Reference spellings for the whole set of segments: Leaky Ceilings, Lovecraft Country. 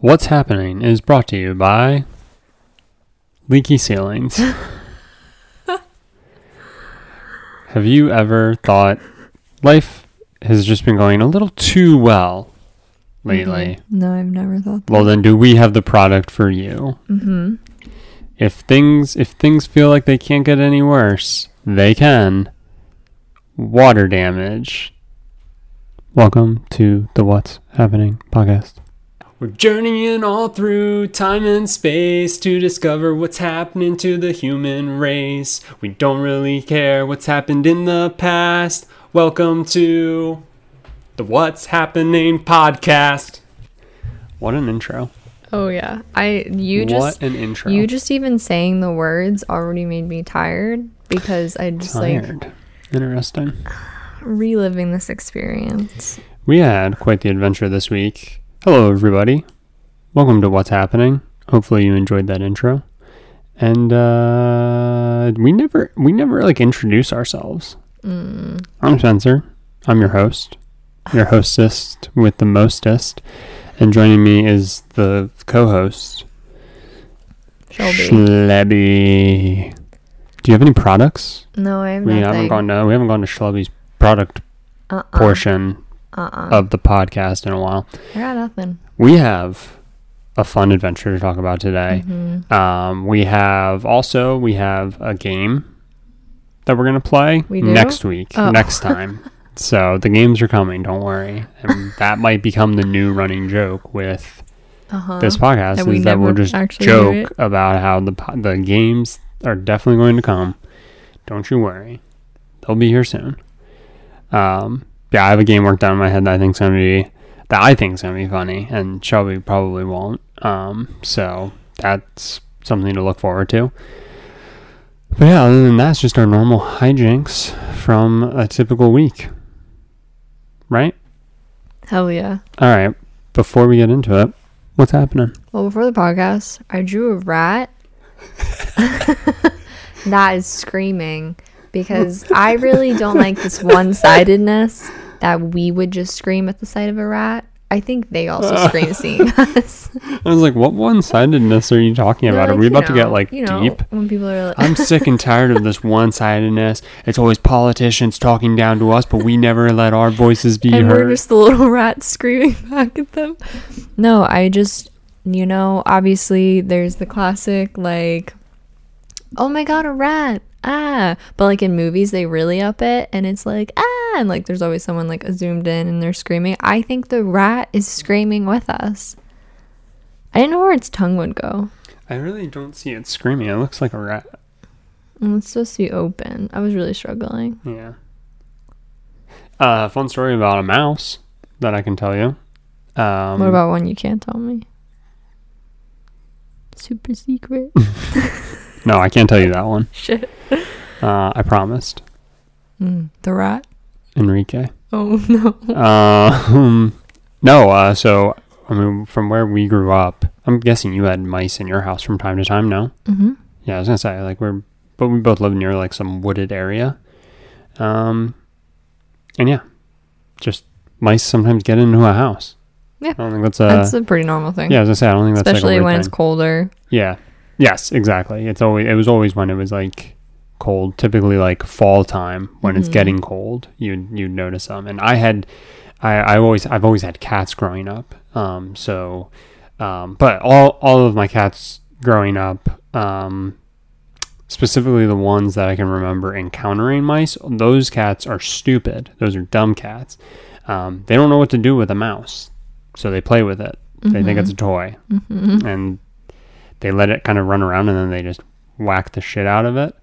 What's Happening is brought to you by Leaky Ceilings. Have you ever thought life has just been going a little too well lately? Mm-hmm. No, I've never thought that. Well, then do we have the product for you? Mm-hmm. If things feel like they can't get any worse, they can. Water damage. Welcome to the What's Happening podcast. We're journeying all through time and space to discover what's happening to the human race. We don't really care what's happened in the past. Welcome to the What's Happening podcast. What an intro. Oh yeah. You just even saying the words already made me tired because I just tired. Like interesting. Reliving this experience. We had quite the adventure this week. Hello everybody, welcome to What's Happening. Hopefully you enjoyed that intro. And we never like introduce ourselves. I'm Spencer, I'm your hostess with the mostest, and joining me is the co-host Shelby. Do you have any products? No, I have nothing. We haven't gone to Shelby's product portion of the podcast in a while. I got nothing. We have a fun adventure to talk about today. Mm-hmm. We have a game that we're gonna play next time. So the games are coming, don't worry. And that might become the new running joke with this podcast, is that we'll just joke about how the games are definitely going to come. Don't you worry, they'll be here soon. Yeah, I have a game worked out in my head that I think is gonna be funny, and Shelby probably won't. So that's something to look forward to. But yeah, other than that, it's just our normal hijinks from a typical week, right? Hell yeah! All right, before we get into it, what's happening? Well, before the podcast, I drew a rat that is screaming. Because I really don't like this one-sidedness that we would just scream at the sight of a rat. I think they also scream seeing us. I was like, what one-sidedness are you talking about? Like, are we about to get, like, deep? When people are like, I'm sick and tired of this one-sidedness. It's always politicians talking down to us, but we never let our voices be heard. And we're just the little rats screaming back at them. No, I just, obviously there's the classic, like, oh my God, a rat. Ah, but like in movies they really up it, and it's like, ah, and like there's always someone like zoomed in and they're screaming. I think the rat is screaming with us. I didn't know where its tongue would go. I really don't see it screaming. It looks like a rat. It's supposed to be open. I was really struggling. Yeah. Fun story about a mouse that I can tell you. What about one you can't tell me? Super secret. No, I can't tell you that one. Shit. I promised. The rat? Enrique. Oh, no. From where we grew up, I'm guessing you had mice in your house from time to time, no? Mm-hmm. Yeah, I was going to say, like, we both live near, like, some wooded area. And, yeah, just mice sometimes get into a house. Yeah. I don't think that's a pretty normal thing. Yeah, I was going to say, I don't think that's, especially like a weird when it's colder. Yeah. Yes, exactly. It was always when it was like cold, typically like fall time when it's getting cold, you'd notice them. And I've always had cats growing up. But all of my cats growing up, specifically the ones that I can remember encountering mice, those cats are stupid. Those are dumb cats. They don't know what to do with a mouse. So they play with it. Mm-hmm. They think it's a toy. Mm-hmm. And they let it kind of run around, and then they just whack the shit out of it.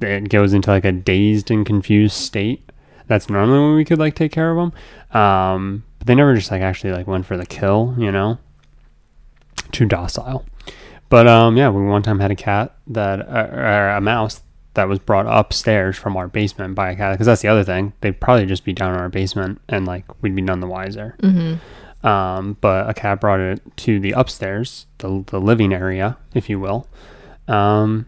It goes into like a dazed and confused state. That's normally when we could like take care of them. But they never just like actually like went for the kill, too docile. But we one time had a cat or a mouse that was brought upstairs from our basement by a cat. Because that's the other thing. They'd probably just be down in our basement and like we'd be none the wiser. Mm-hmm. But a cat brought it to the upstairs, the living area, if you will, and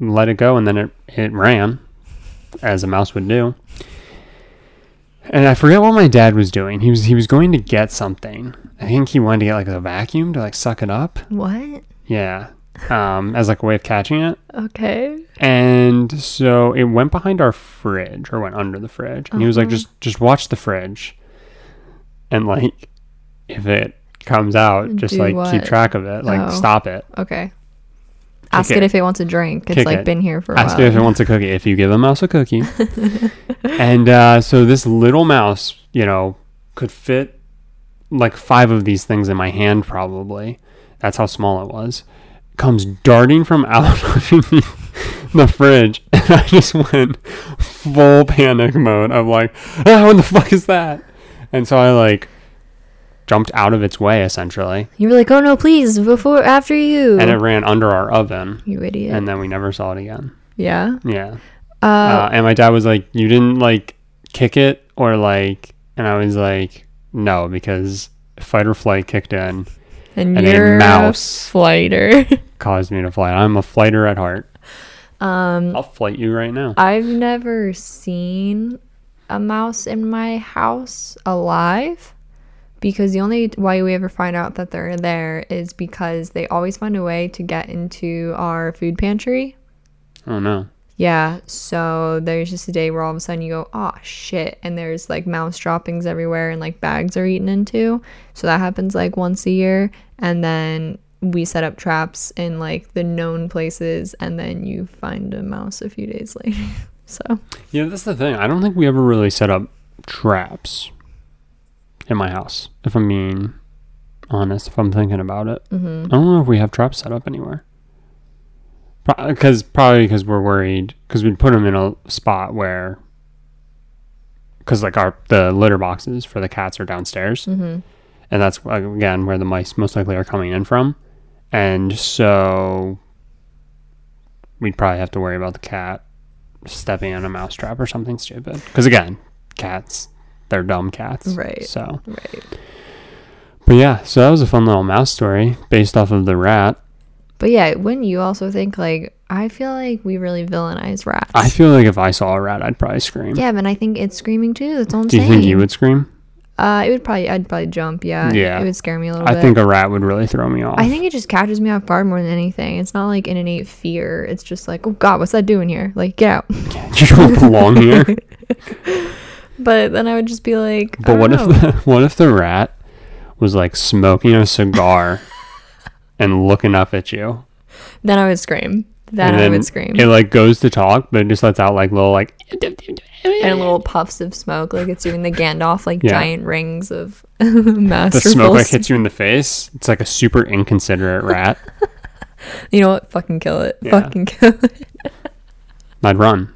let it go. And then it ran, as a mouse would do. And I forget what my dad was doing. He was going to get something. I think he wanted to get like a vacuum to like suck it up. What? Yeah. As like a way of catching it. Okay. And so it went behind our fridge, or went under the fridge. And he was like, just watch the fridge. And like, if it comes out, just keep track of it. Like, stop it. Okay. Ask it if it wants a drink. It's like been here for a while. Ask it if it wants a cookie. If you give a mouse a cookie. And so this little mouse, you know, could fit like 5 of these things in my hand probably. That's how small it was. Comes darting from out the fridge. And I just went full panic mode. I'm like, what the fuck is that? And so I like jumped out of its way, essentially. You were like, oh no, please, after you. And it ran under our oven. You idiot. And then we never saw it again. Yeah? Yeah. And my dad was like, you didn't like kick it or like, and I was like, no, because fight or flight kicked in. And you're a mouse flighter. Caused me to fly. I'm a flighter at heart. I'll flight you right now. I've never seen a mouse in my house alive, because the only way we ever find out that they're there is because they always find a way to get into our food pantry. Oh no. Yeah, so there's just a day where all of a sudden you go, oh shit, and there's like mouse droppings everywhere and like bags are eaten into. So that happens like once a year, and then we set up traps in like the known places, and then you find a mouse a few days later. So yeah, that's the thing. I don't think we ever really set up traps in my house, if I'm being honest, if I'm thinking about it. Mm-hmm. I don't know if we have traps set up anywhere. Probably because we're worried, because we'd put them in a spot where, because like the litter boxes for the cats are downstairs, mm-hmm. and that's again where the mice most likely are coming in from, and so we'd probably have to worry about the cat stepping on a mouse trap or something stupid, because again, cats, they're dumb cats, right? So right. But yeah, so that was a fun little mouse story based off of the rat. But yeah, wouldn't you also think, like, I feel like we really villainize rats. I feel like if I saw a rat, I'd probably scream. Yeah, but I think it's screaming too. That's all I'm saying. Do you think you would scream? I'd probably jump, yeah. Yeah. It would scare me a little bit. I think a rat would really throw me off. I think it just catches me off guard more than anything. It's not like an innate fear. It's just like, oh God, what's that doing here? Like, get out. You don't belong here. But then I would just be like, but what if the rat was like smoking a cigar and looking up at you? Then I would scream. It like goes to talk, but it just lets out like little like and little puffs of smoke, like it's doing the Gandalf, like yeah. Giant rings of masterful. The smoke like hits you in the face. It's like a super inconsiderate rat. You know what? Fucking kill it. Yeah. Fucking kill it. I'd run.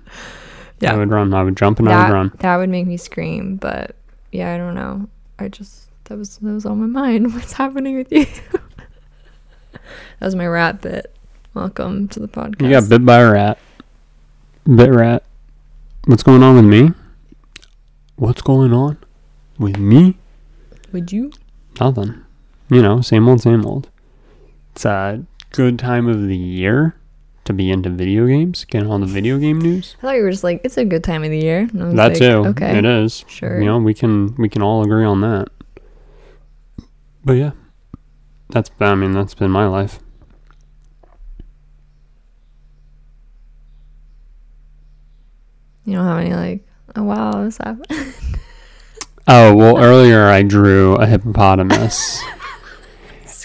Yeah, I would run. I would jump and I would run. That would make me scream, but yeah, I don't know. I just that was on my mind. What's happening with you? That was my rat bit. Welcome to the podcast. You got bit by a rat. Bit rat. What's going on with me? What's going on with me? With you? Nothing. You know, same old, same old. It's a good time of the year to be into video games. Getting all the video game news. I thought you were just like, it's a good time of the year. And I was that like, too. Okay. It is. Sure. You know, we can all agree on that. But yeah. That's been my life. You don't have any like, oh wow, this happened. Oh, well, earlier I drew a hippopotamus.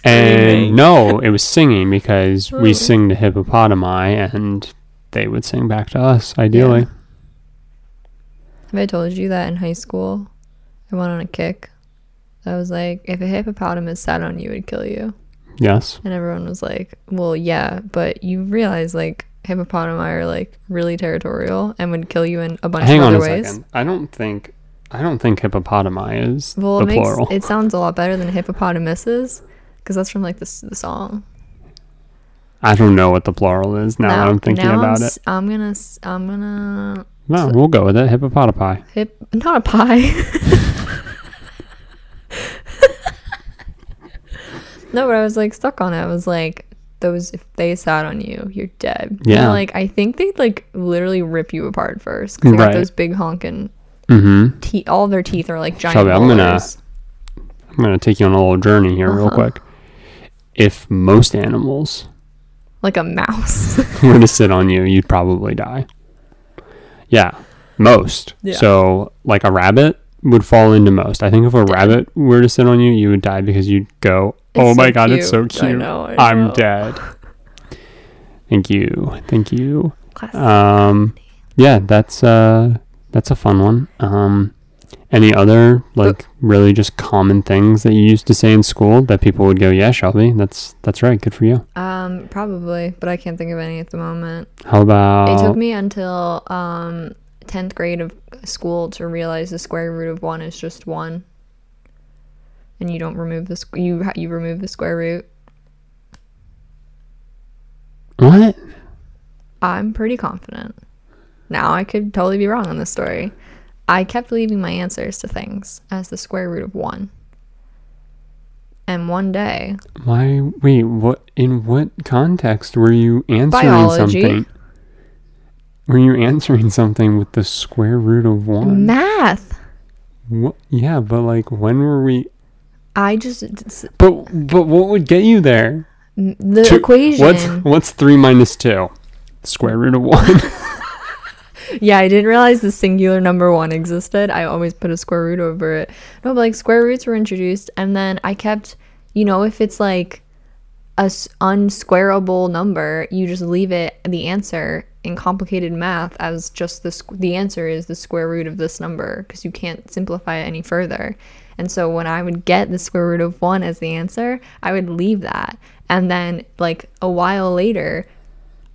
And no, it was singing, because we sing to hippopotami and they would sing back to us, ideally. Yeah. Have I told you that in high school I went on a kick? I was like, if a hippopotamus sat on you, it would kill you. Yes. And everyone was like, well, yeah, but you realize, like, hippopotami are, like, really territorial and would kill you in a bunch of other ways. Hang on a second. I don't think hippopotami is the plural. It sounds a lot better than hippopotamuses, because that's from, like, the song. I don't know what the plural is now that I'm thinking about it. I'm gonna... No, we'll go with it. Hippopotami. Not a pie. No, but I was like stuck on it. I was like, those, if they sat on you, you're dead. Yeah. And, like, I think they'd like literally rip you apart first, because they got those big honking Mm-hmm. All their teeth are like giant Shelby, I'm gonna take you on a little journey here real quick. If most animals, like a mouse, were to sit on you, you'd probably die. Yeah, most. Yeah. So like a rabbit would fall into most. I think if a rabbit were to sit on you, you would die because you'd go, oh it's my so god, cute. It's so cute. I know. I'm dead. Thank you. Classic. Yeah, that's a fun one. Any other really just common things that you used to say in school that people would go, yeah, Shelby, that's right, good for you? Probably, but I can't think of any at the moment. How about... It took me until 10th grade of school to realize the square root of 1 is just 1. And you don't remove the... You remove the square root. What? I'm pretty confident. Now, I could totally be wrong on this story. I kept leaving my answers to things as the square root of 1. And one day... in what context were you answering biology. Something? Were you answering something with the square root of 1? Math! What? Yeah, but when were we... I just... But what would get you there? The equation. What's 3 minus 2? Square root of 1. Yeah, I didn't realize the singular number 1 existed. I always put a square root over it. No, but square roots were introduced, and then I kept, if it's a unsquareable number, you just leave it the answer in complicated math as just the answer is the square root of this number because you can't simplify it any further. And so when I would get the square root of 1 as the answer, I would leave that. And then a while later,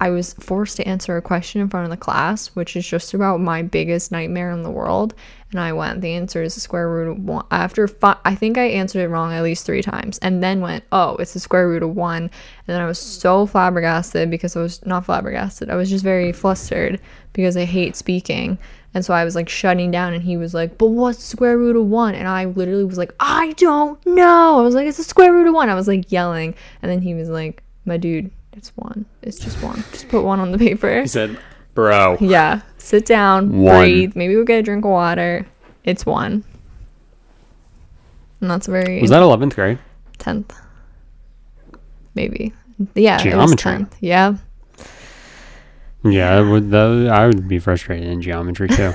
I was forced to answer a question in front of the class, which is just about my biggest nightmare in the world. And I went, the answer is the square root of 1. After I think I answered it wrong at least 3 times, and then went, oh, it's the square root of 1. And then I was so flabbergasted because I was not flabbergasted. I was just very flustered because I hate speaking. And so I was shutting down, and he was but what's the square root of 1? And I literally was I don't know. I was it's the square root of 1. I was yelling. And then he was my dude, it's 1. It's just 1. Just put 1 on the paper. He said, bro. Yeah. Sit down. 1. Breathe. Maybe we'll get a drink of water. It's 1. And that's very... Was that 11th grade? 10th. Maybe. Yeah. Geometry. 10th. Yeah. Yeah. I would be frustrated in geometry too.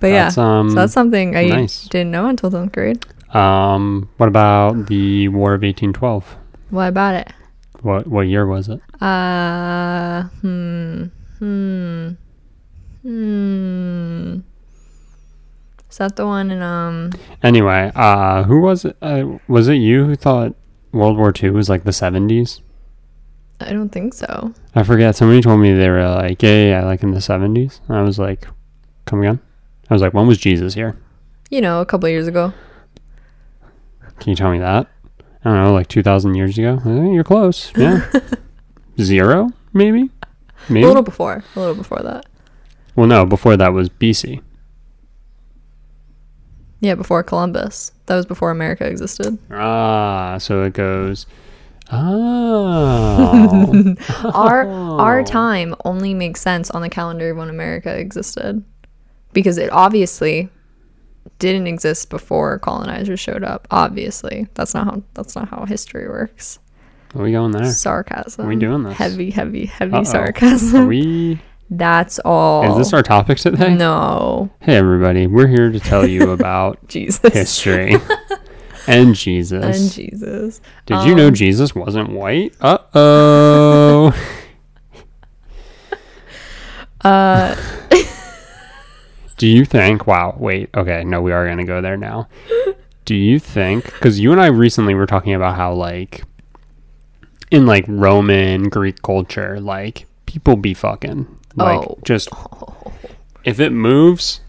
But that's, yeah. So that's something I didn't know until 10th grade. What about the War of 1812? What about it? What year was it? Is that the one in Anyway, who was it? Was it you who thought World War II was the 70s? I don't think so. I forget. Somebody told me they were yeah, in the 70s. And I was come again? I was when was Jesus here? A couple of years ago. Can you tell me that? I don't know, 2,000 years ago? You're close, yeah. 0, maybe? A little before that. Well, no, before that was BC. Yeah, before Columbus. That was before America existed. So it goes... Oh. Our time only makes sense on the calendar when America existed. Because it obviously... didn't exist before colonizers showed up. Obviously, that's not how history works. Are we going there? Sarcasm. Are we doing this? Heavy Uh-oh. Sarcasm. Are we? That's all. Is this our topic today? No. Hey everybody, we're here to tell you about Jesus, history, and Jesus. And Jesus. Did you know Jesus wasn't white? Uh-oh. Do you think, we are going to go there now. Do you think, because you and I recently were talking about how, in, Roman, Greek culture, people be fucking. If it moves,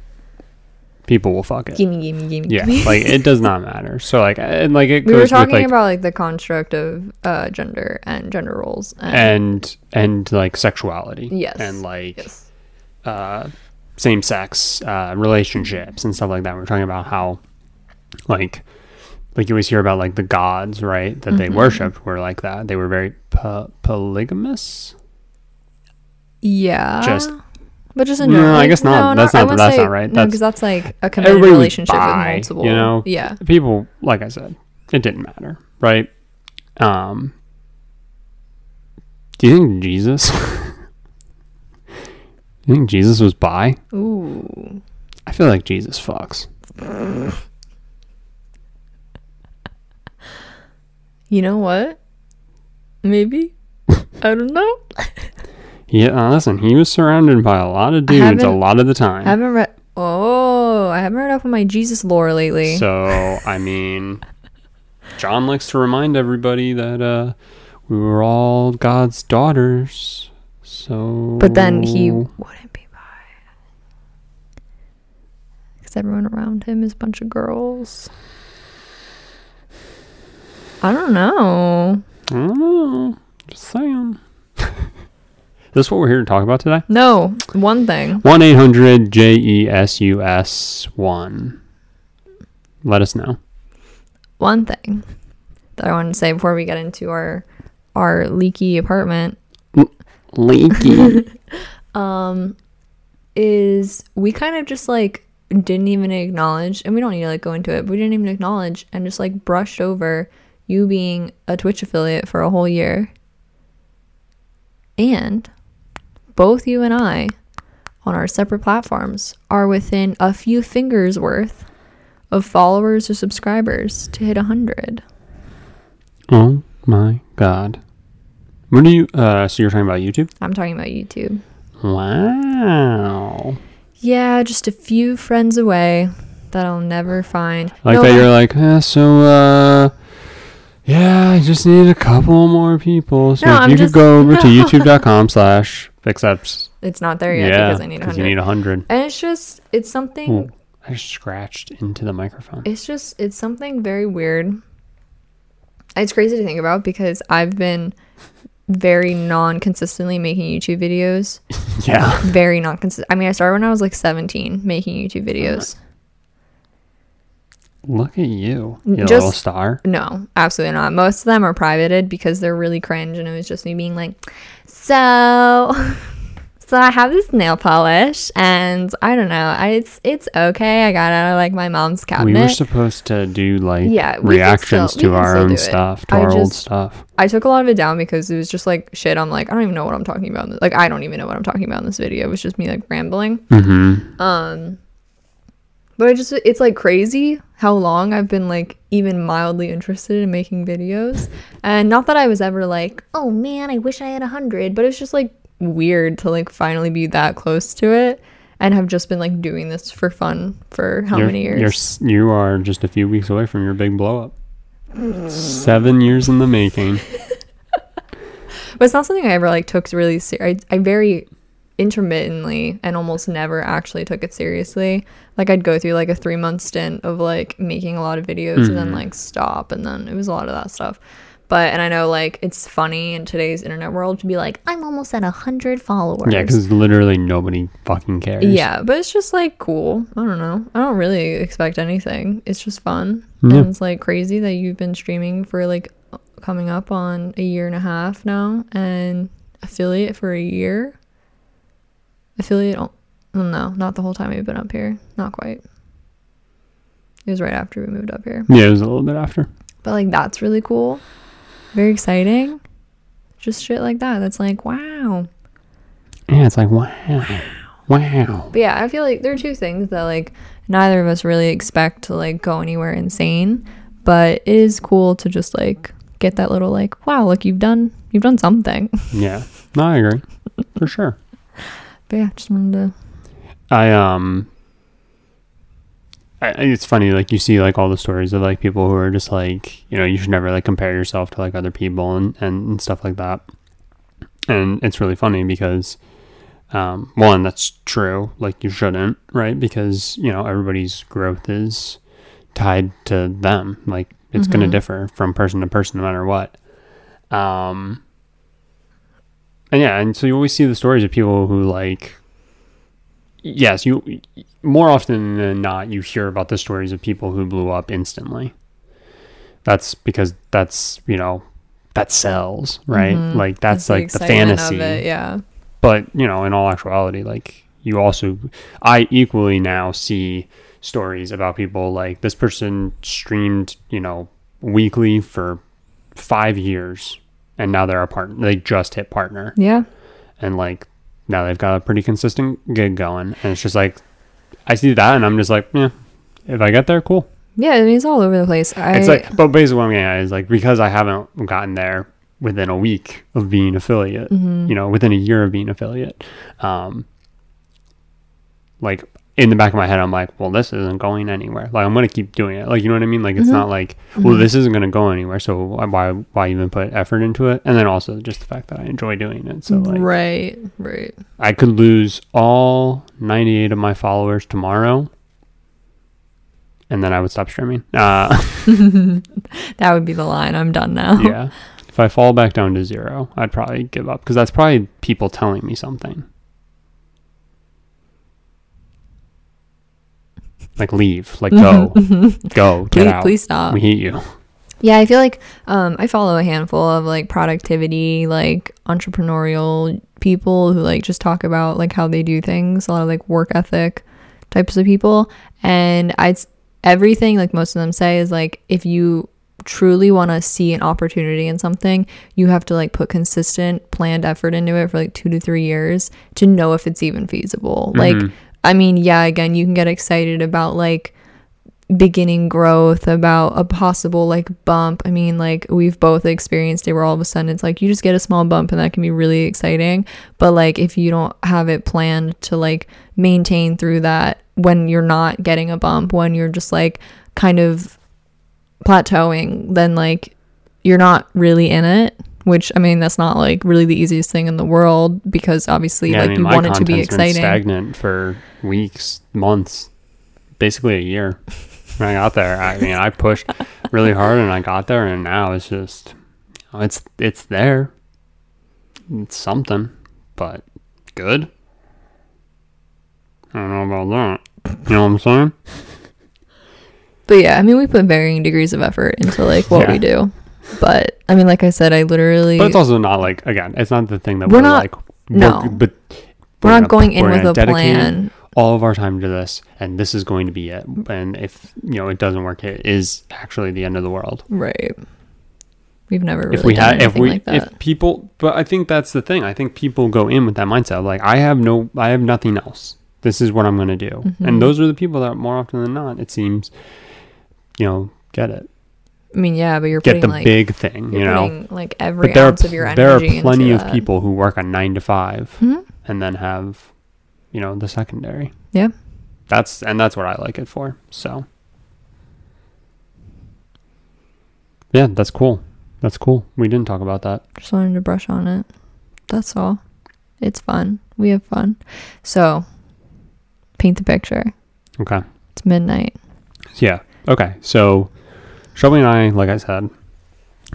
people will fuck it. Gimme. Yeah, it does not matter. So, it goes. We were talking about, the construct of gender and gender roles. And sexuality. Yes. And, yes. Same-sex relationships and stuff like that. We're talking about how you always hear about the gods, right, that they worshipped were like that. They were very polygamous. Yeah, just But just in general, no, I guess not. No, that's not right. No, because that's like a committed relationship with multiple. You know, yeah. People, like I said, it didn't matter, right? Do you think Jesus? You think Jesus was bi? Ooh. I feel like Jesus fucks. You know what? Maybe. I don't know. Yeah, listen, he was surrounded by a lot of dudes a lot of the time. I haven't read up on my Jesus lore lately. So, I mean, John likes to remind everybody that we were all God's daughters. So, but then he wouldn't be bi. Because everyone around him is a bunch of girls. I don't know. Just saying. Is this what we're here to talk about today? No, one thing. 1-800-JESUS-1. Let us know. One thing that I wanted to say before we get into our leaky apartment. Leaky. Is we kind of just like didn't even acknowledge, and we don't need to like go into it, but we didn't even acknowledge and just like brushed over you being a Twitch affiliate for a whole year. And both you and I, on our separate platforms, are within a few fingers worth of followers or subscribers to hit 100. Oh my God! What do you? So you're talking about YouTube? I'm talking about YouTube. Wow. Yeah, just a few friends away that I'll never find. You're like, yeah, I just need a couple more people. So if you could go over to youtube.com/fixups. It's not there yet because I need 100. You need 100. And it's just, it's something. Ooh, I just scratched into the microphone. It's something very weird. It's crazy to think about because I've been very non-consistently making YouTube videos. Yeah. Very non-consistent. I mean, I started when I was like 17 making YouTube videos. Look at you. You little star. No, absolutely not. Most of them are privated because they're really cringe, and it was just me being like, so I have this nail polish, and I don't know. It's okay. I got it out of like my mom's cabinet. We were supposed to do like reactions to our own stuff, to our old stuff. I took a lot of it down because it was just like shit. I'm like, I don't even know what I'm talking about. Like, I don't even know what I'm talking about in this video. It was just me like rambling. Mm-hmm. But it's like crazy how long I've been like even mildly interested in making videos. And not that I was ever like, oh man, I wish I had 100, but it's just like weird to like finally be that close to it and have just been like doing this for fun for many years. You are just a few weeks away from your big blow up. 7 years in the making. But it's not something I ever like took really serious. I very intermittently and almost never actually took it seriously. Like I'd go through like a 3-month stint of like making a lot of videos and then like stop, and then it was a lot of that stuff. But and I know like it's funny in today's internet world to be like, I'm almost at 100 followers. Yeah, because literally nobody fucking cares. Yeah, but it's just like cool. I don't know. I don't really expect anything. It's just fun. Yeah. And it's like crazy that you've been streaming for like coming up on 1.5 years now and affiliate for a year. No, not the whole time we've been up here. Not quite. It was right after we moved up here. Yeah, it was a little bit after. But, like, that's really cool. Very exciting. Just shit like that. That's like, wow. Yeah, it's like, wow. But, yeah, I feel like there are two things that, like, neither of us really expect to, like, go anywhere insane. But it is cool to just, like, get that little, like, wow, look, you've done something. Yeah. No, I agree. For sure. But yeah, just wanted to. It's funny, like you see like all the stories of like people who are just like, you know, you should never like compare yourself to like other people and stuff like that. And it's really funny because, one, that's true. Like you shouldn't, right? Because, you know, everybody's growth is tied to them. Like it's going to differ from person to person no matter what. And so you always see the stories of people who like, yes, you more often than not, you hear about the stories of people who blew up instantly. That's because you know, that sells, right? Like that's like the fantasy of it, yeah. But you know, in all actuality, like you also, I equally now see stories about people like this person streamed, you know, weekly for 5 years and now they're a partner. They just hit partner. Yeah. And like now they've got a pretty consistent gig going. And it's just like, I see that and I'm just like, yeah, if I get there, cool. Yeah, I mean, it's all over the place. It's like, but basically what I'm getting at is like, because I haven't gotten there within a week of being affiliate, mm-hmm. you know, within a year of being affiliate, like in the back of my head, I'm like, well, this isn't going anywhere. Like, I'm going to keep doing it. Like, you know what I mean? Like, it's mm-hmm. not like, well, mm-hmm. this isn't going to go anywhere. So why even put effort into it? And then also just the fact that I enjoy doing it. So like, right. I could lose all 98 of my followers tomorrow. And then I would stop streaming. That would be the line. I'm done now. Yeah. If I fall back down to zero, I'd probably give up because that's probably people telling me something. Like leave, like go, go, get out. Please stop. We hate you. Yeah, I feel like I follow a handful of like productivity, like entrepreneurial people who like just talk about like how they do things. A lot of like work ethic types of people, and everything like most of them say is like if you truly want to see an opportunity in something, you have to like put consistent planned effort into it for like 2 to 3 years to know if it's even feasible. Mm-hmm. Like, I mean, yeah, again, you can get excited about like beginning growth, about a possible like bump. I mean, like we've both experienced it where all of a sudden it's like you just get a small bump and that can be really exciting. But like if you don't have it planned to like maintain through that, when you're not getting a bump, when you're just like kind of plateauing, then like you're not really in it. Which, I mean, that's not like really the easiest thing in the world because obviously like you want it to be exciting. Stagnant for weeks, months, basically a year. When I got there, I mean, I pushed really hard and I got there, and now it's just, it's there. It's something, but good. I don't know about that. You know what I'm saying? But yeah, I mean, we put varying degrees of effort into like what yeah. we do. But I mean, like I said, I literally. But it's also not like, again, it's not the thing that we're not, like. No, but we're not going in with a plan. All of our time to this, and this is going to be it. And if you know it doesn't work, it is actually the end of the world. Right. We've never really. But I think that's the thing. I think people go in with that mindset, like I have nothing else. This is what I'm going to do, mm-hmm. and those are the people that more often than not, it seems, you know, get it. I mean, yeah, but you're putting, like... Get the big thing, you know? Putting, like, every ounce of your energy into that. There are plenty of people who work a 9-to-5 mm-hmm. and then have, you know, the secondary. Yeah. That's what I like it for, so. Yeah, that's cool. That's cool. We didn't talk about that. Just wanted to brush on it. That's all. It's fun. We have fun. So, paint the picture. Okay. It's midnight. Yeah. Okay, so... Shelby and I, like I said,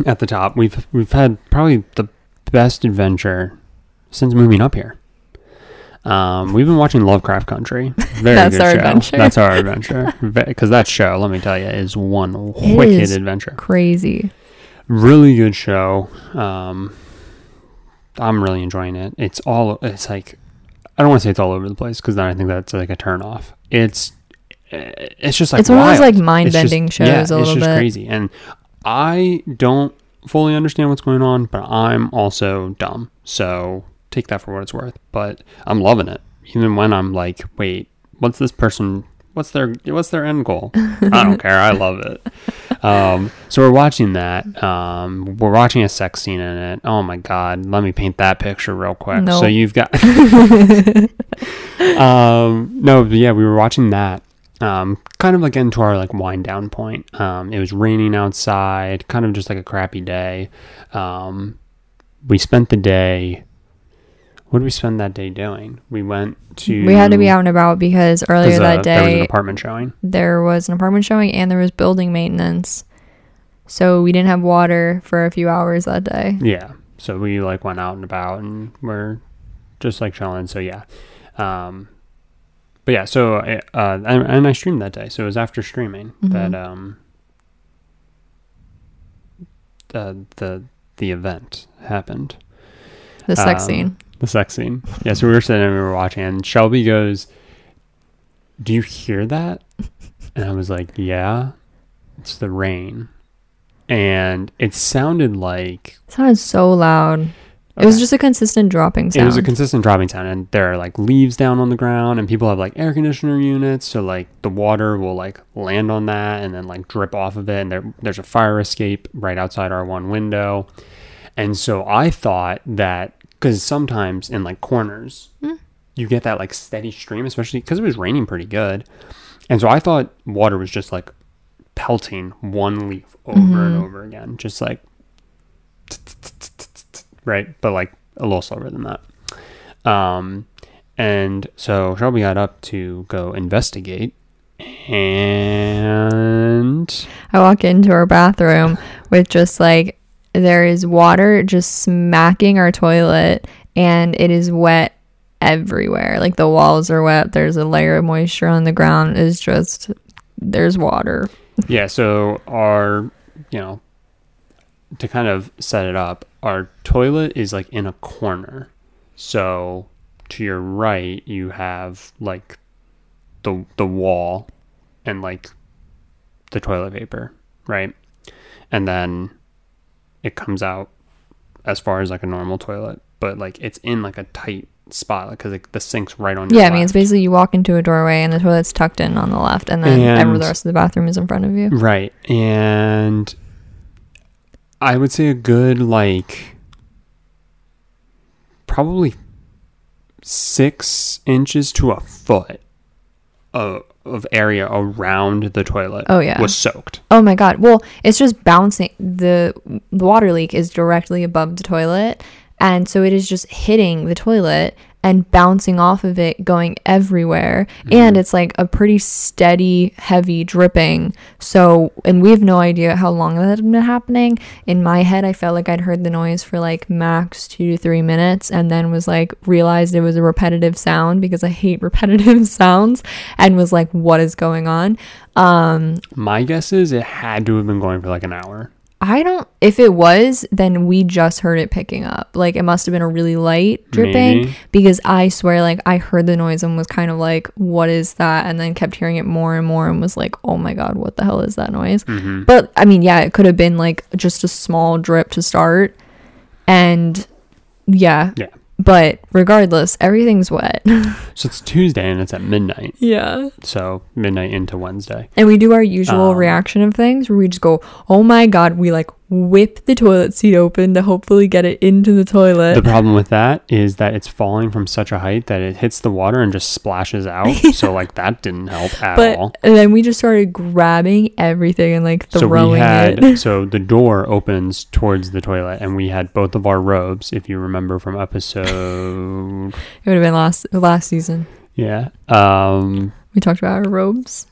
at the top, we've had probably the best adventure since moving up here. We've been watching Lovecraft Country. Very that's good our show. Adventure. That's our adventure. Because that show, let me tell you, is one wicked adventure. Crazy. Really good show. I'm really enjoying it. It's like, I don't want to say it's all over the place because then I think that's like a turnoff. It's just like it's one wild. Of those like mind-bending shows. Yeah, it's just crazy, and I don't fully understand what's going on, but I'm also dumb, so take that for what it's worth. But I'm loving it, even when I'm like, wait, what's this person? What's their end goal? I don't care. I love it. So we're watching that. We're watching a sex scene in it. Oh my god! Let me paint that picture real quick. Nope. So you've got no, yeah, we were watching that. Kind of like into our like wind down point. It was raining outside, kind of just like a crappy day. We spent the day. What did we spend that day doing? We had to be out and about because earlier that day there was an apartment showing. There was an apartment showing and there was building maintenance. So we didn't have water for a few hours that day. Yeah. So we like went out and about and we're just like chilling. So yeah. But yeah, so I streamed that day, so it was after streaming mm-hmm. that the event happened. The sex scene. The sex scene. Yeah, so we were sitting and we were watching, and Shelby goes, "Do you hear that?" And I was like, "Yeah, it's the rain." And it sounded like... It sounded so loud. Okay. It was just a consistent dropping sound. It was a consistent dropping sound, and there are, like, leaves down on the ground, and people have, like, air conditioner units, so, like, the water will, like, land on that and then, like, drip off of it, and there's a fire escape right outside our one window. And so I thought that... Because sometimes in, like, corners, you get that, like, steady stream, especially because it was raining pretty good. And so I thought water was just, like, pelting one leaf over and over again, just like right, but like a little slower than that. And so Shelby got up to go investigate, and I walk into our bathroom with just like, there is water just smacking our toilet, and it is wet everywhere. Like, the walls are wet, there's a layer of moisture on the ground, it's just, there's water. Yeah, so our, you know, to kind of set it up, our toilet is, like, in a corner. So, to your right, you have, like, the wall and, like, the toilet paper, right? And then it comes out as far as, like, a normal toilet. But, like, it's in, like, a tight spot because, like, the sink's right on your left. I mean, it's basically you walk into a doorway and the toilet's tucked in on the left, and then the rest of the bathroom is in front of you. Right. And I would say a good, like, probably 6 inches to a foot of area around the toilet was soaked. Oh my god. Well, it's just bouncing. The water leak is directly above the toilet, and so it is just hitting the toilet and bouncing off of it, going everywhere. And it's like a pretty steady, heavy dripping. So, and we have no idea how long that had been happening. In my head, I felt like I'd heard the noise for like max 2 to 3 minutes, and then was like, realized it was a repetitive sound because I hate repetitive sounds, and was like, what is going on? My guess is it had to have been going for like an hour. If it was, then we just heard it picking up. Like, it must have been a really light dripping. Maybe. Because I swear, like, I heard the noise and was kind of like, what is that? And then kept hearing it more and more and was like, oh my god, what the hell is that noise? But I mean, yeah, it could have been like just a small drip to start. And yeah. But regardless, everything's wet. So it's Tuesday and it's at midnight. Yeah. So midnight into Wednesday. And we do our usual reaction of things where we just go, oh my god, we like whip the toilet seat open to hopefully get it into the toilet. The problem with that is that it's falling from such a height that it hits the water and just splashes out. So like, that didn't help at all. And then we just started grabbing everything and like throwing it. So the door opens towards the toilet, and we had both of our robes, if you remember from episode... It would have been last season. Yeah. We talked about our robes.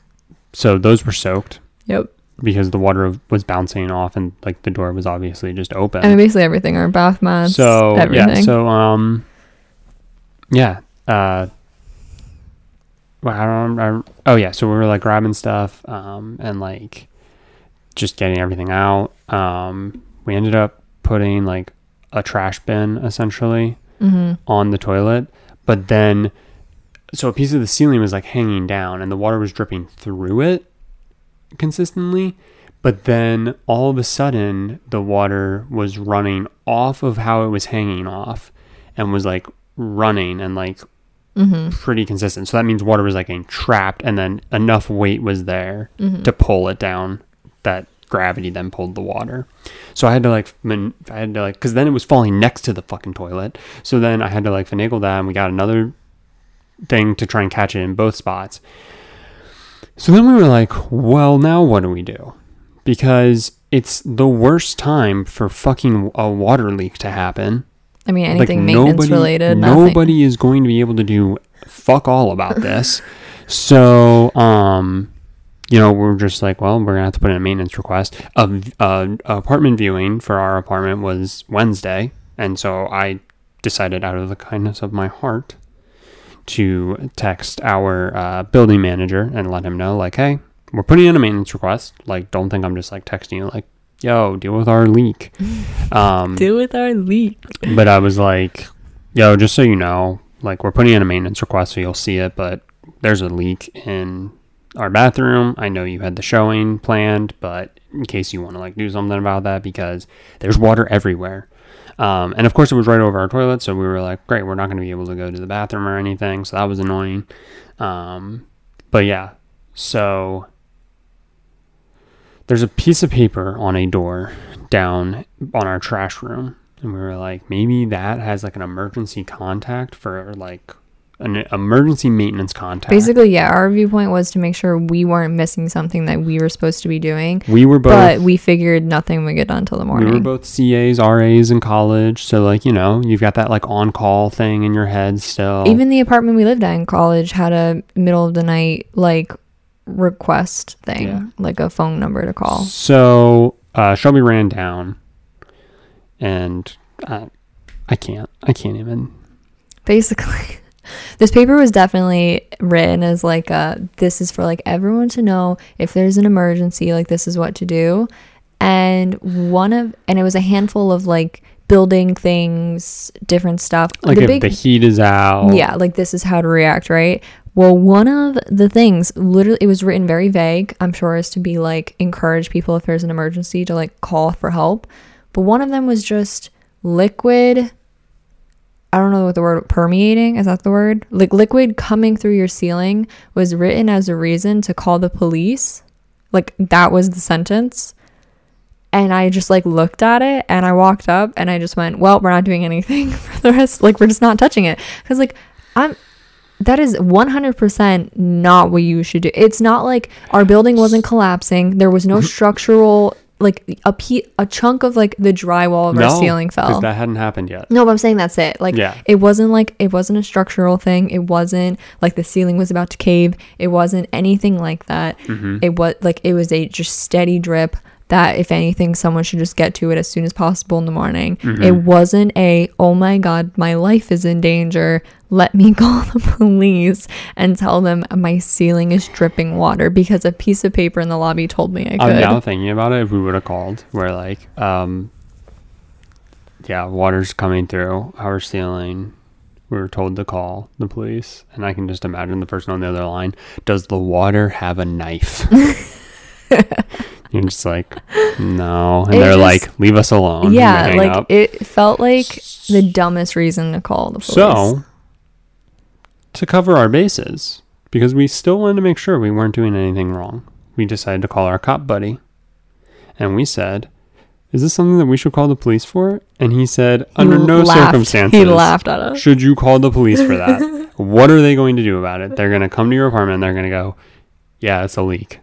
So those were soaked. Yep. Because the water was bouncing off, and like the door was obviously just open. I mean, basically everything, our bath mats, everything. So we were like grabbing stuff, and like just getting everything out. We ended up putting like a trash bin essentially on the toilet, but then so a piece of the ceiling was like hanging down, and the water was dripping through it consistently, but then all of a sudden the water was running off of how it was hanging off and was like running and like pretty consistent. So that means water was like getting trapped, and then enough weight was there to pull it down that gravity then pulled the water. So I had to because then it was falling next to the fucking toilet, so then I had to like finagle that, and we got another thing to try and catch it in both spots. So then we were like, well, now what do we do? Because it's the worst time for fucking a water leak to happen. I mean, anything like, maintenance-related. Nobody is going to be able to do fuck all about this. So, you know, we're just like, well, we're going to have to put in a maintenance request. Apartment viewing for our apartment was Wednesday. And so I decided out of the kindness of my heart to text our building manager and let him know, like, hey, we're putting in a maintenance request, like, don't think I'm just like texting you like, yo, deal with our leak. But I was like, Yo, just so you know, like, we're putting in a maintenance request so you'll see it, but there's a leak in our bathroom. I know you had the showing planned, but in case you want to, like, do something about that, because there's water everywhere. And of course it was right over our toilet, so we were like, great, we're not going to be able to go to the bathroom or anything, so that was annoying. But yeah, so there's a piece of paper on a door down on our trash room, and we were like, maybe that has like an emergency contact for like an emergency maintenance contact. Basically, yeah, our viewpoint was to make sure we weren't missing something that we were supposed to be doing. We were both, but we figured nothing would get done until the morning. We were both CAs, RAs in college, so like, you know, you've got that like on-call thing in your head still. Even the apartment we lived at in college had a middle of the night like request thing, yeah, like a phone number to call. So Shelby ran down, and I can't even. Basically, this paper was definitely written as like this is for like everyone to know if there's an emergency, like this is what to do. And it was a handful of like building things, different stuff, like if the heat is out, yeah, like this is how to react, right? Well, one of the things, literally, it was written very vague, I'm sure, is to be like, encourage people if there's an emergency to like call for help. But one of them was just liquid, I don't know what the word, permeating, is that the word? Like liquid coming through your ceiling was written as a reason to call the police. Like that was the sentence. And I just like looked at it and I walked up and I just went, well, we're not doing anything for the rest. Like, we're just not touching it. Because like, that is 100% not what you should do. It's not like our building wasn't collapsing. There was no structural, like a chunk of like the drywall of our ceiling fell. No, because that hadn't happened yet. No, but I'm saying that's it. Like, yeah. It wasn't a structural thing. It wasn't like the ceiling was about to cave. It wasn't anything like that. Mm-hmm. It was a just steady drip that, if anything, someone should just get to it as soon as possible in the morning. Mm-hmm. It wasn't a, oh my God, my life is in danger, let me call the police and tell them my ceiling is dripping water because a piece of paper in the lobby told me I could. I'm now thinking about it. If we would have called, we're like, yeah, water's coming through our ceiling, we were told to call the police. And I can just imagine the person on the other line, does the water have a knife? You're just like, no. And they're like, leave us alone. Yeah, like up. It felt like the dumbest reason to call the police. So, to cover our bases, because we still wanted to make sure we weren't doing anything wrong, we decided to call our cop buddy. And we said, is this something that we should call the police for? And he said, under no circumstances. He laughed at us. Should you call the police for that? What are they going to do about it? They're going to come to your apartment and they're going to go, yeah, it's a leak.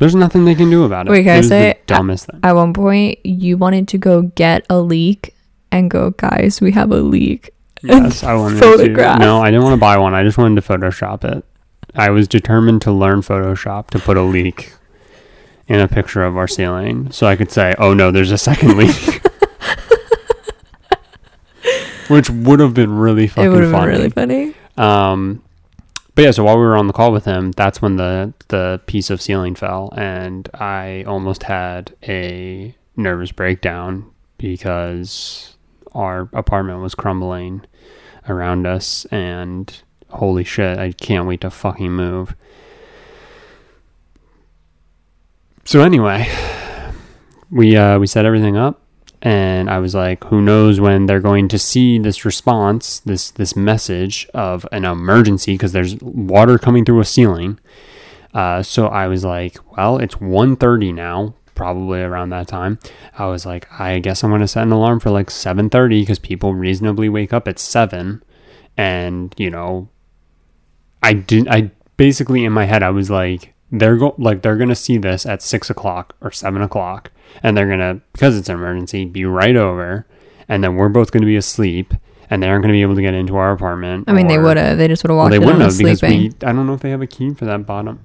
There's nothing they can do about it. Wait, can I say the dumbest thing? At one point, you wanted to go get a leak and go, guys, we have a leak. Yes, I wanted to. No, I didn't want to buy one. I just wanted to Photoshop it. I was determined to learn Photoshop to put a leak in a picture of our ceiling so I could say, oh no, there's a second leak. Which would have been really fucking funny. It would have been really funny. But yeah, so while we were on the call with him, that's when the piece of ceiling fell, and I almost had a nervous breakdown because our apartment was crumbling around us, and holy shit, I can't wait to fucking move. So anyway, we set everything up, and I was like, who knows when they're going to see this response, this message of an emergency, because there's water coming through a ceiling. So I was like, well, it's 1:30 now, probably around that time. I was like, I guess I'm going to set an alarm for like 7:30, because people reasonably wake up at 7. And, you know, I basically in my head, I was like, they're gonna see this at 6 o'clock or 7 o'clock, and they're gonna, because it's an emergency, be right over, and then we're both gonna be asleep, and they aren't gonna be able to get into our apartment. I mean, they just would have walked. Well, they wouldn't have, because I don't know if they have a key for that bottom.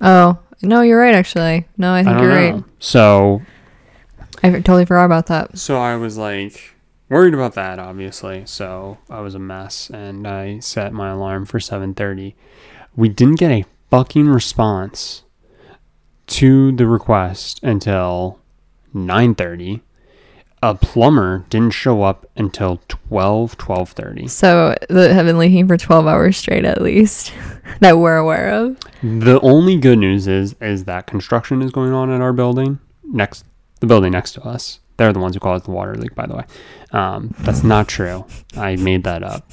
Oh no, you're right. Actually, no, I think you're right. So I totally forgot about that. So I was like, worried about that, obviously. So I was a mess, and I set my alarm for 7:30. We didn't get a fucking response to the request until 9:30, a plumber didn't show up until 12:30. So they have been leaking for 12 hours straight, at least, that we're aware of. The only good news is that construction is going on at our building, the building next to us. They're the ones who caused the water leak, by the way. That's not true. I made that up.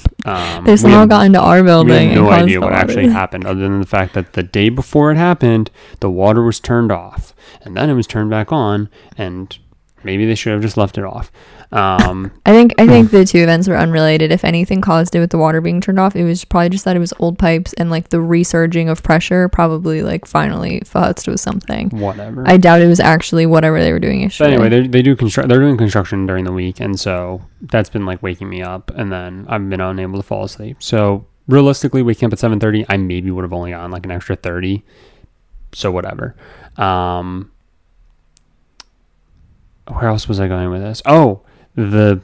They somehow got into our building. We have no idea what actually happened, other than the fact that the day before it happened, the water was turned off, and then it was turned back on, and maybe they should have just left it off. I think the two events were unrelated. If anything caused it with the water being turned off, it was probably just that it was old pipes and like the resurging of pressure probably like finally futzed with something. Whatever. I doubt it was actually whatever they were doing yesterday. But anyway, they're doing construction during the week, and so that's been like waking me up, and then I've been unable to fall asleep. So realistically, waking up at 7:30, I maybe would have only gotten like an extra 30. So whatever. Where else was I going with this? Oh, the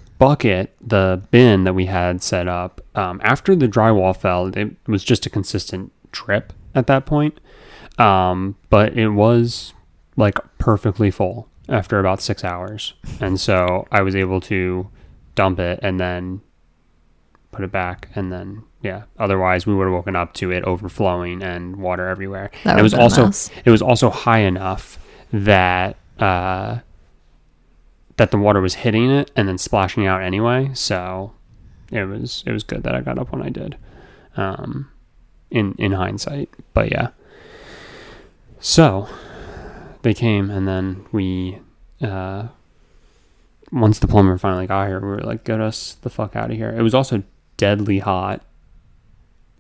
bin that we had set up, after the drywall fell, it was just a consistent drip at that point. But it was like perfectly full after about 6 hours. And so I was able to dump it and then put it back. And then, yeah, otherwise we would have woken up to it overflowing and water everywhere. And it was also high enough that, that the water was hitting it and then splashing out anyway, so it was good that I got up when I did, in hindsight. But yeah, so they came, and then we once the plumber finally got here, we were like, get us the fuck out of here. It was also deadly hot,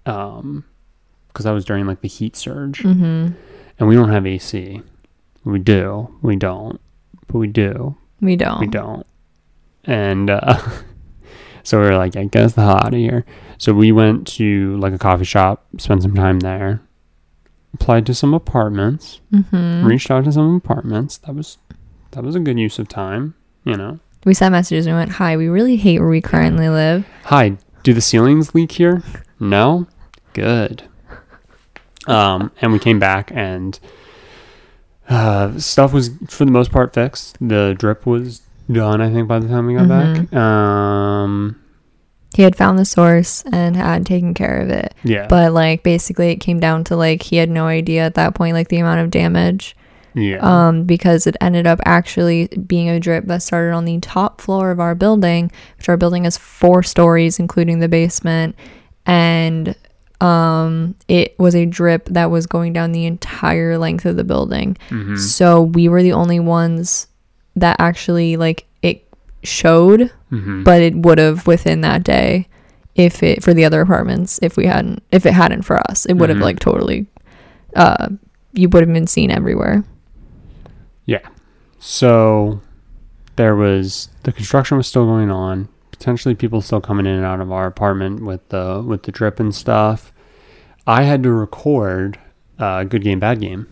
because that was during like the heat surge. Mm-hmm. And we don't have AC. We don't. And so we were like, I guess the hell out of here. So we went to like a coffee shop, spent some time there, applied to some apartments, mm-hmm. reached out to some apartments. That was a good use of time, you know. We sent messages and we went, hi, we really hate where we currently live. Hi, do the ceilings leak here? No? Good. And we came back, and stuff was for the most part fixed. The drip was done, I think, by the time we got mm-hmm. back. He had found the source and had taken care of it. Yeah. But like basically it came down to like he had no idea at that point like the amount of damage. Yeah. Because it ended up actually being a drip that started on the top floor of our building, which our building has 4 stories including the basement, and it was a drip that was going down the entire length of the building. Mm-hmm. So we were the only ones that actually like it showed, mm-hmm. but it would have within that day if it for the other apartments, if it hadn't for us, it would have mm-hmm. like totally you would have been seen everywhere. Yeah. So there was the construction was still going on. Potentially people still coming in and out of our apartment with the drip and stuff. I had to record Good Game, Bad Game,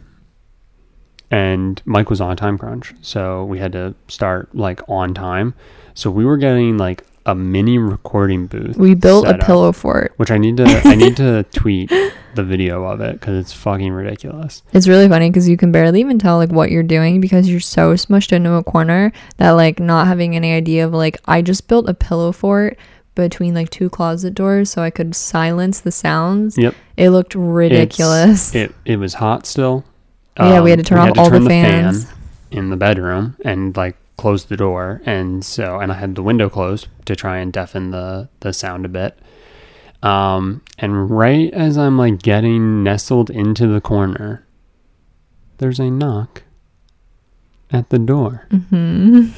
and Mike was on a time crunch, so we had to start like on time. So we were getting like a mini recording booth. We built a pillow fort, which I need to tweet the video of it because it's fucking ridiculous. It's really funny because you can barely even tell like what you're doing because you're so smushed into a corner that like not having any idea of like I just built a pillow fort between like 2 closet doors so I could silence the sounds. Yep, it looked ridiculous. It was hot still. Yeah, we had to turn off all the fans in the bedroom and like close the door, and I had the window closed to try and deafen the sound a bit. And right as I'm like getting nestled into the corner, there's a knock at the door. Mm-hmm.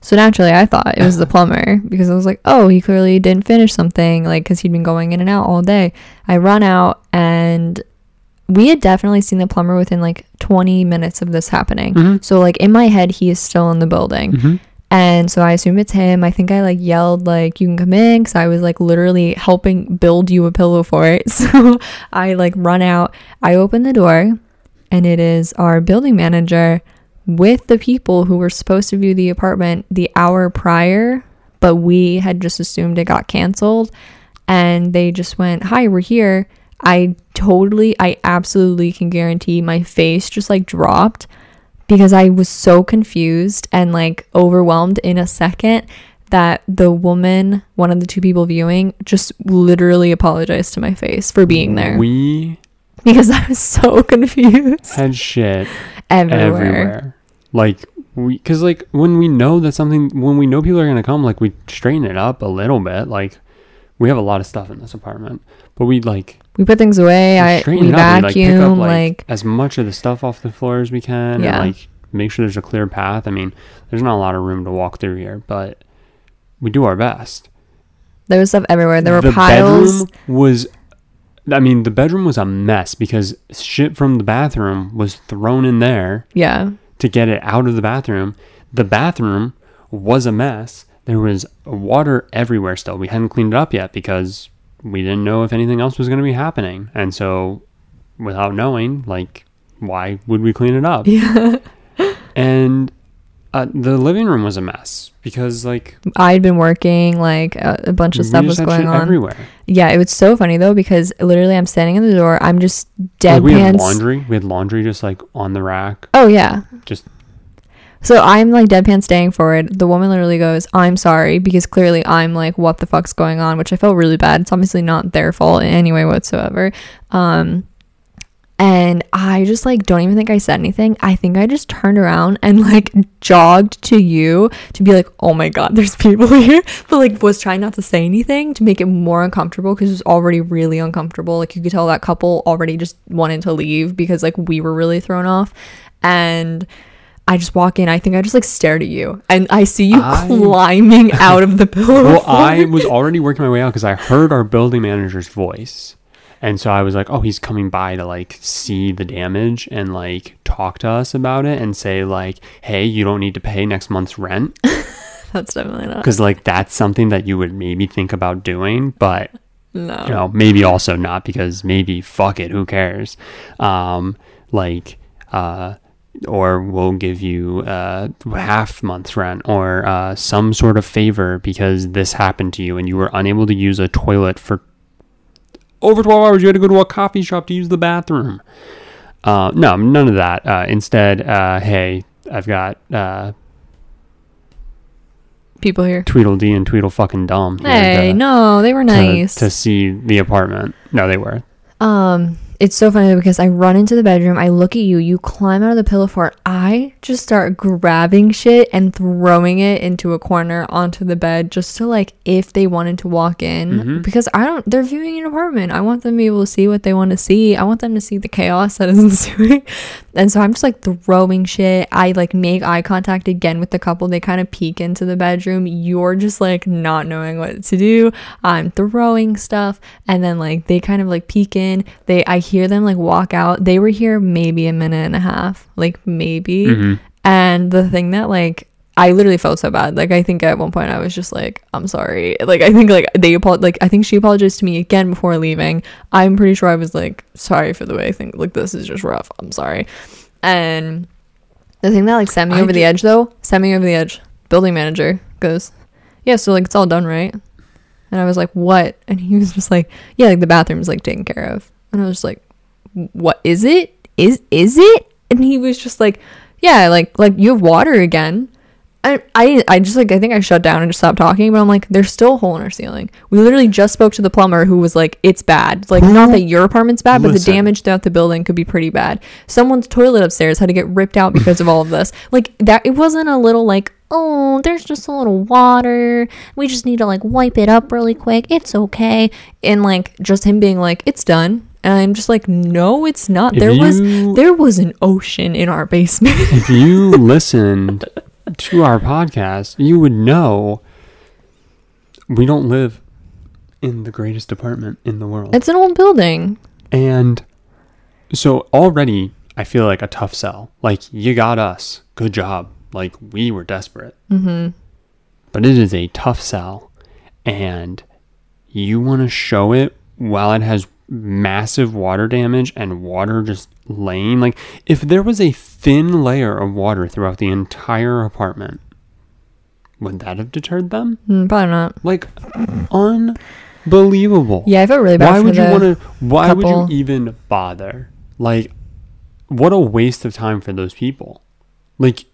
So naturally I thought it was the plumber because I was like, oh, he clearly didn't finish something, like because he'd been going in and out all day. I run out, and we had definitely seen the plumber within like 20 minutes of this happening. Mm-hmm. So like in my head, he is still in the building. Mm-hmm. And so I assume it's him. I think I like yelled like, you can come in, because I was like literally helping build you a pillow for it. So I like run out, I open the door, and it is our building manager with the people who were supposed to view the apartment the hour prior, but we had just assumed it got canceled, and they just went, hi, we're here. I absolutely can guarantee my face just like dropped because I was so confused and like overwhelmed in a second that the woman, one of the two people viewing, just literally apologized to my face for being there. Because I was so confused. Had shit everywhere. Like, because like when we know that something, when we know people are going to come, like we straighten it up a little bit. Like we have a lot of stuff in this apartment, but we like, we put things away. We vacuum, we, like, pick up, like as much of the stuff off the floor as we can. Yeah. And like make sure there's a clear path. I mean, there's not a lot of room to walk through here, but we do our best. There was stuff everywhere. There were piles. The bedroom was a mess because shit from the bathroom was thrown in there. Yeah. To get it out of the bathroom. The bathroom was a mess. There was water everywhere still. We hadn't cleaned it up yet because we didn't know if anything else was going to be happening. And so without knowing, like, why would we clean it up? Yeah. And the living room was a mess because like I'd been working, like a bunch of stuff was going on everywhere. Yeah, it was so funny though because literally I'm standing in the door, I'm just deadpan. Like we had laundry just like on the rack. Oh yeah, just so I'm like deadpan staying forward. The woman literally goes, "I'm sorry," because clearly I'm like, what the fuck's going on, which I felt really bad. It's obviously not their fault in any way whatsoever. And I just like don't even think I said anything. I think I just turned around and like jogged to you to be like, oh my god, there's people here, but like was trying not to say anything to make it more uncomfortable because it was already really uncomfortable. Like you could tell that couple already just wanted to leave because like we were really thrown off. And I just walk in, I think I just like stared at you and I see you climbing out of the pillow. Well, I was already working my way out because I heard our building manager's voice. And so I was like, oh, he's coming by to like see the damage and like talk to us about it and say like, hey, you don't need to pay next month's rent. That's definitely not. Because like that's something that you would maybe think about doing, but no, you know, maybe also not because maybe fuck it, who cares? Or we'll give you half month's rent or some sort of favor because this happened to you and you were unable to use a toilet for over 12 hours. You had to go to a coffee shop to use the bathroom. No, none of that. Instead, hey, I've got people here. Tweedledee and Tweedle fucking dumb. Hey, no, they were nice to see the apartment. No, they were. It's so funny because I run into the bedroom, I look at you, you climb out of the pillow fort, I just start grabbing shit and throwing it into a corner onto the bed just to like if they wanted to walk in. Mm-hmm. Because they're viewing an apartment. I want them to be able to see what they want to see. I want them to see the chaos that is ensuing. And so I'm just like throwing shit. I like make eye contact again with the couple. They kind of peek into the bedroom. You're just like not knowing what to do. I'm throwing stuff and then like they kind of like peek in. I hear them like walk out. They were here maybe a minute and a half, like maybe. Mm-hmm. And the thing that like I literally felt so bad, like I think at one point I was just like, I'm sorry, like I think like I think she apologized to me again before leaving. I'm pretty sure I was like, sorry for the way I think, like this is just rough, I'm sorry. And the thing that like sent me over the edge, building manager goes, yeah, so like it's all done, right? And I was like, what? And he was just like, yeah, like the bathroom's like taken care of. And I was just like, what is it? Is it? And he was just like, yeah, like you have water again. I just like, I think I shut down and just stopped talking, but I'm like, there's still a hole in our ceiling. We literally just spoke to the plumber who was like, it's bad. Like, not that your apartment's bad, but the damage throughout the building could be pretty bad. Someone's toilet upstairs had to get ripped out because of all of this. Like that, it wasn't a little like, oh, there's just a little water, we just need to like wipe it up really quick, it's okay. And like just him being like, it's done. And I'm just like, no, it's not. There was an ocean in our basement. If you listened to our podcast, you would know we don't live in the greatest apartment in the world. It's an old building. And so already I feel like a tough sell. Like, you got us. Good job. Like, we were desperate. Mm-hmm. But it is a tough sell. And you want to show it while it has massive water damage and water just laying, like if there was a thin layer of water throughout the entire apartment, would that have deterred them? Probably not. Like, unbelievable. Yeah, I felt really bad for the couple. Why would you even bother? Like, what a waste of time for those people. Like,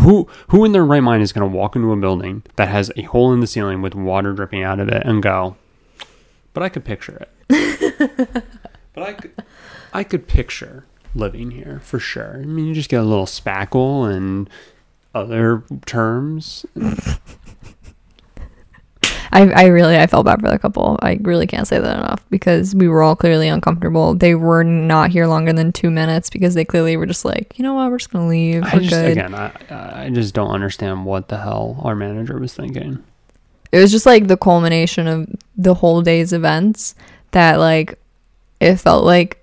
who in their right mind is going to walk into a building that has a hole in the ceiling with water dripping out of it and go, but I could picture it. But I could picture living here for sure. I mean, you just get a little spackle and other terms. I felt bad for the couple. I really can't say that enough, because we were all clearly uncomfortable. They were not here longer than 2 minutes because they clearly were just like, you know what, we're just gonna leave. I just don't understand what the hell our manager was thinking. It was just like the culmination of the whole day's events that, like, it felt like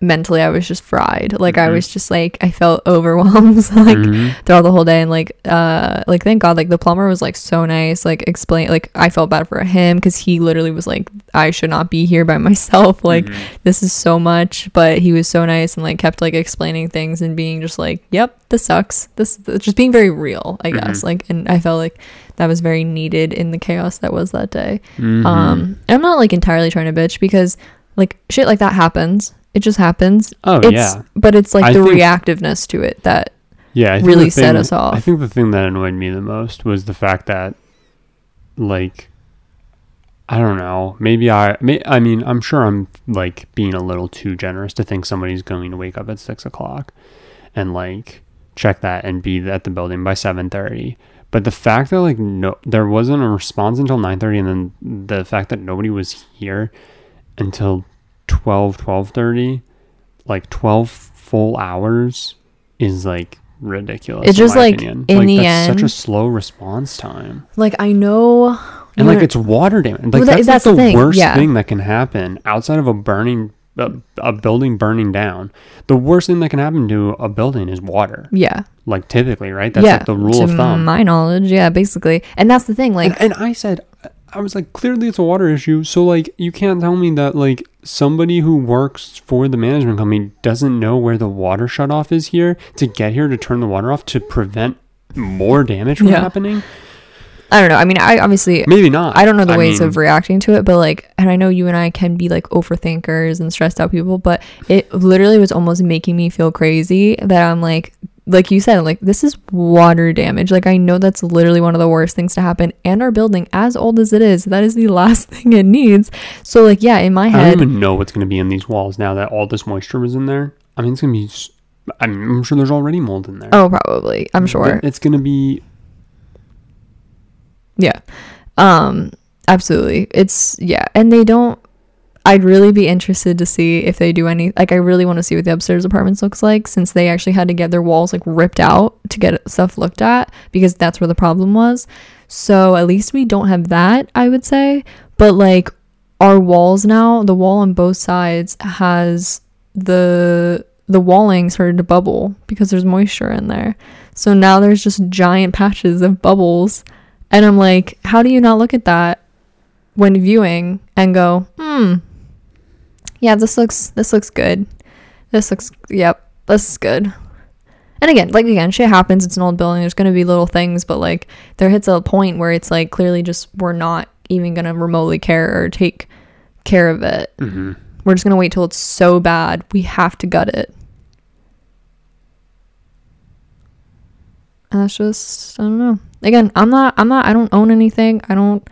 mentally I was just fried. Like, mm-hmm. I was just like, I felt overwhelmed like mm-hmm. throughout the whole day. And like thank God, like the plumber was like so nice, like explain, like I felt bad for him because he literally was like, I should not be here by myself. Like mm-hmm. this is so much, but he was so nice and like kept like explaining things and being just like, yep, this sucks. This just being very real, I guess. Mm-hmm. Like, and I felt like that was very needed in the chaos that was that day. Mm-hmm. I'm not like entirely trying to bitch because like shit like that happens. It just happens. Oh, it's, yeah. But it's like I think reactiveness to it that really set us off. I think the thing that annoyed me the most was the fact that, like, I don't know. Maybe I mean, I'm sure I'm like being a little too generous to think somebody's going to wake up at 6:00 and like check that and be at the building by 7:30. But the fact that like there wasn't a response until 9:30, and then the fact that nobody was here until 12:30, like 12 full hours is like ridiculous. It's just like opinion. In like, the that's end such a slow response time. Like, I know, and like it's water damage. Like, well, that's the thing. Worst thing that can happen outside of a building burning down. The worst thing that can happen to a building is water. Yeah, like typically, right? That's like the rule of thumb, my knowledge. Yeah, basically. And that's the thing, like, and I said, I was like, clearly it's a water issue. So like, you can't tell me that like somebody who works for the management company doesn't know where the water shutoff is here to get here to turn the water off to prevent more damage from happening. I don't know. I mean, I obviously maybe not. I don't know the ways of reacting to it, but like, and I know you and I can be like overthinkers and stressed out people, but it literally was almost making me feel crazy that I'm like you said, like, this is water damage. Like, I know that's literally one of the worst things to happen, and our building, as old as it is, that is the last thing it needs. So like, yeah, in my head, I don't even know what's going to be in these walls now that all this moisture was in there. I mean, it's gonna be, I'm sure there's already mold in there. Oh, probably. I'm sure it's gonna be absolutely. It's and they don't, I'd really be interested to see if they do any, like, I really want to see what the upstairs apartments looks like, since they actually had to get their walls like ripped out to get stuff looked at, because that's where the problem was. So at least we don't have that, I would say. But like, our walls now, the wall on both sides has the walling started to bubble because there's moisture in there. So now there's just giant patches of bubbles, and I'm like, how do you not look at that when viewing and go, yeah, this looks good. This looks, yep, this is good. And again, shit happens. It's an old building. There's going to be little things, but like, there hits a point where it's like, clearly just, we're not even going to remotely care or take care of it. Mm-hmm. We're just going to wait till it's so bad we have to gut it. And that's just, I don't know. Again, I don't own anything. I don't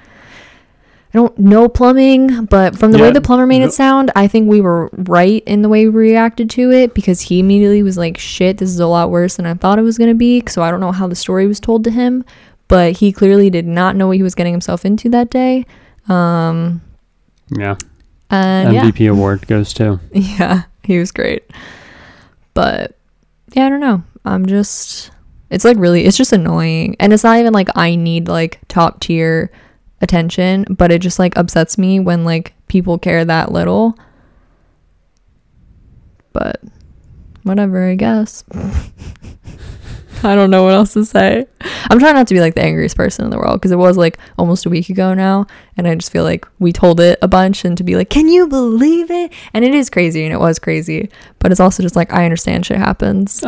know plumbing, but from the way the plumber made it sound, I think we were right in the way we reacted to it, because he immediately was like, shit, this is a lot worse than I thought it was going to be. So I don't know how the story was told to him, but he clearly did not know what he was getting himself into that day. MVP award goes to. Yeah, he was great. But yeah, I don't know. It's like really, it's just annoying. And it's not even like I need like top tier attention, but it just like upsets me when like people care that little. But whatever, I guess. I don't know what else to say. I'm trying not to be like the angriest person in the world, because it was like almost a week ago now, and I just feel like we told it a bunch, and to be like, can you believe it? And it is crazy, and it was crazy, but it's also just like, I understand shit happens.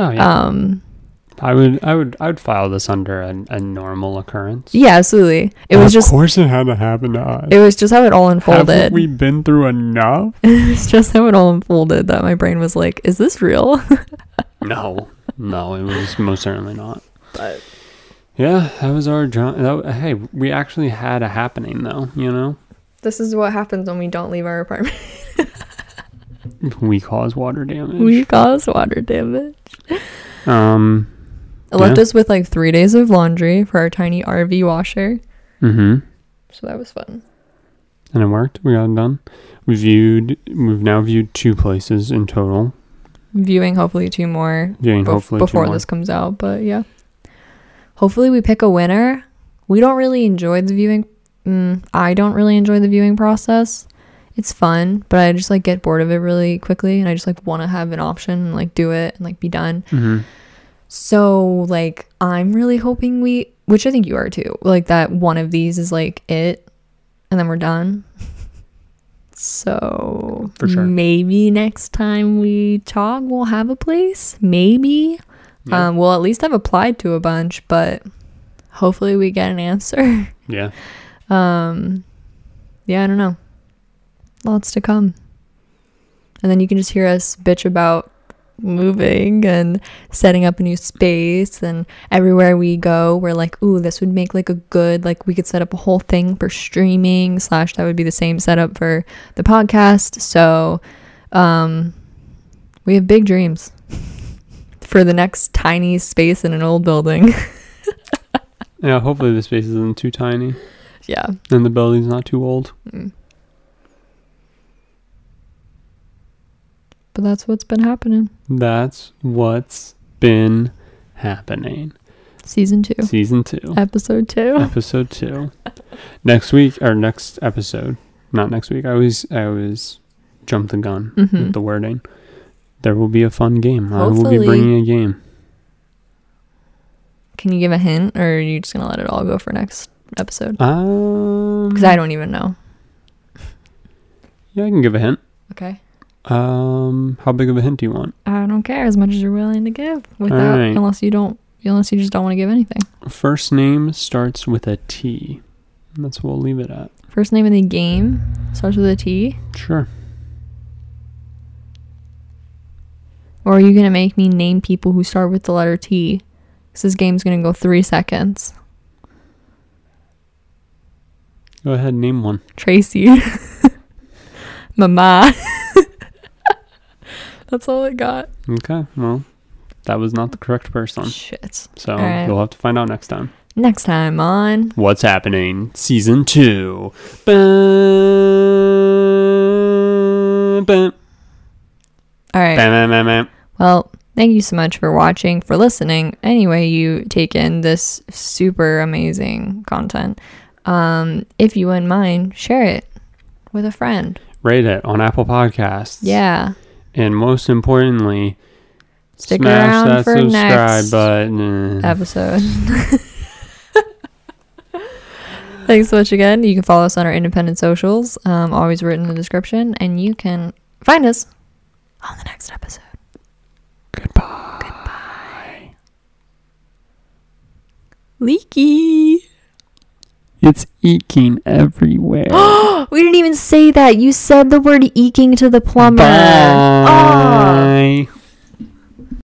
I would file this under a normal occurrence. Yeah, absolutely. It was just, of course it had to happen to us. It was just how it all unfolded. Haven't we been through enough? It's just how it all unfolded that my brain was like, is this real? No, it was most certainly not. But yeah, that was our job. Hey, we actually had a happening though, you know? This is what happens when we don't leave our apartment. We cause water damage. We cause water damage. It left us with like 3 days of laundry for our tiny RV washer. Mm-hmm. So that was fun. And it worked. We got it done. We've now viewed 2 places in total. Viewing hopefully 2 more. Before this comes out, but yeah. Hopefully we pick a winner. We don't really enjoy the viewing. I don't really enjoy the viewing process. It's fun, but I just like get bored of it really quickly, and I just like want to have an option and like do it and like be done. Mm-hmm. So like I'm really hoping we, which I think you are too, like that one of these is like it, and then we're done. So for sure, maybe next time we talk, we'll have a place. Maybe yeah. We'll at least have applied to a bunch, but hopefully we get an answer. Yeah. Yeah, I don't know. Lots to come. And then you can just hear us bitch about moving and setting up a new space, and everywhere we go we're like, ooh, this would make like a good, like we could set up a whole thing for streaming / that would be the same setup for the podcast. So we have big dreams for the next tiny space in an old building. Yeah, hopefully the space isn't too tiny. Yeah. And the building's not too old. Mm. But that's what's been happening. That's what's been happening. Season 2. Episode 2. Next episode. Not next week. I always jump the gun with the wording. There will be a fun game. Hopefully. I will be bringing a game. Can you give a hint, or are you just going to let it all go for next episode? Because I don't even know. Yeah, I can give a hint. Okay. How big of a hint do you want? I don't care, as much as you're willing to give. Without, right. Unless you just don't want to give anything. First name starts with a T. That's what we'll leave it at. First name in the game starts with a T? Sure. Or are you going to make me name people who start with the letter T? Because this game's going to go 3 seconds. Go ahead, name one. Tracy. Mama. That's all I got. Okay, well, that was not the correct person. Shit. So right. You'll have to find out next time. Next time on What's Happening, Season 2. All right. Well, thank you so much for watching, for listening. Anyway, you take in this super amazing content. If you wouldn't mind, share it with a friend. Rate it on Apple Podcasts. Yeah. And most importantly, stick around that for next episode. Thanks so much again. You can follow us on our independent socials, always written in the description, and you can find us on the next episode. Goodbye. Goodbye. Leaky. It's eking everywhere. We didn't even say that. You said the word eking to the plumber. Bye. Oh.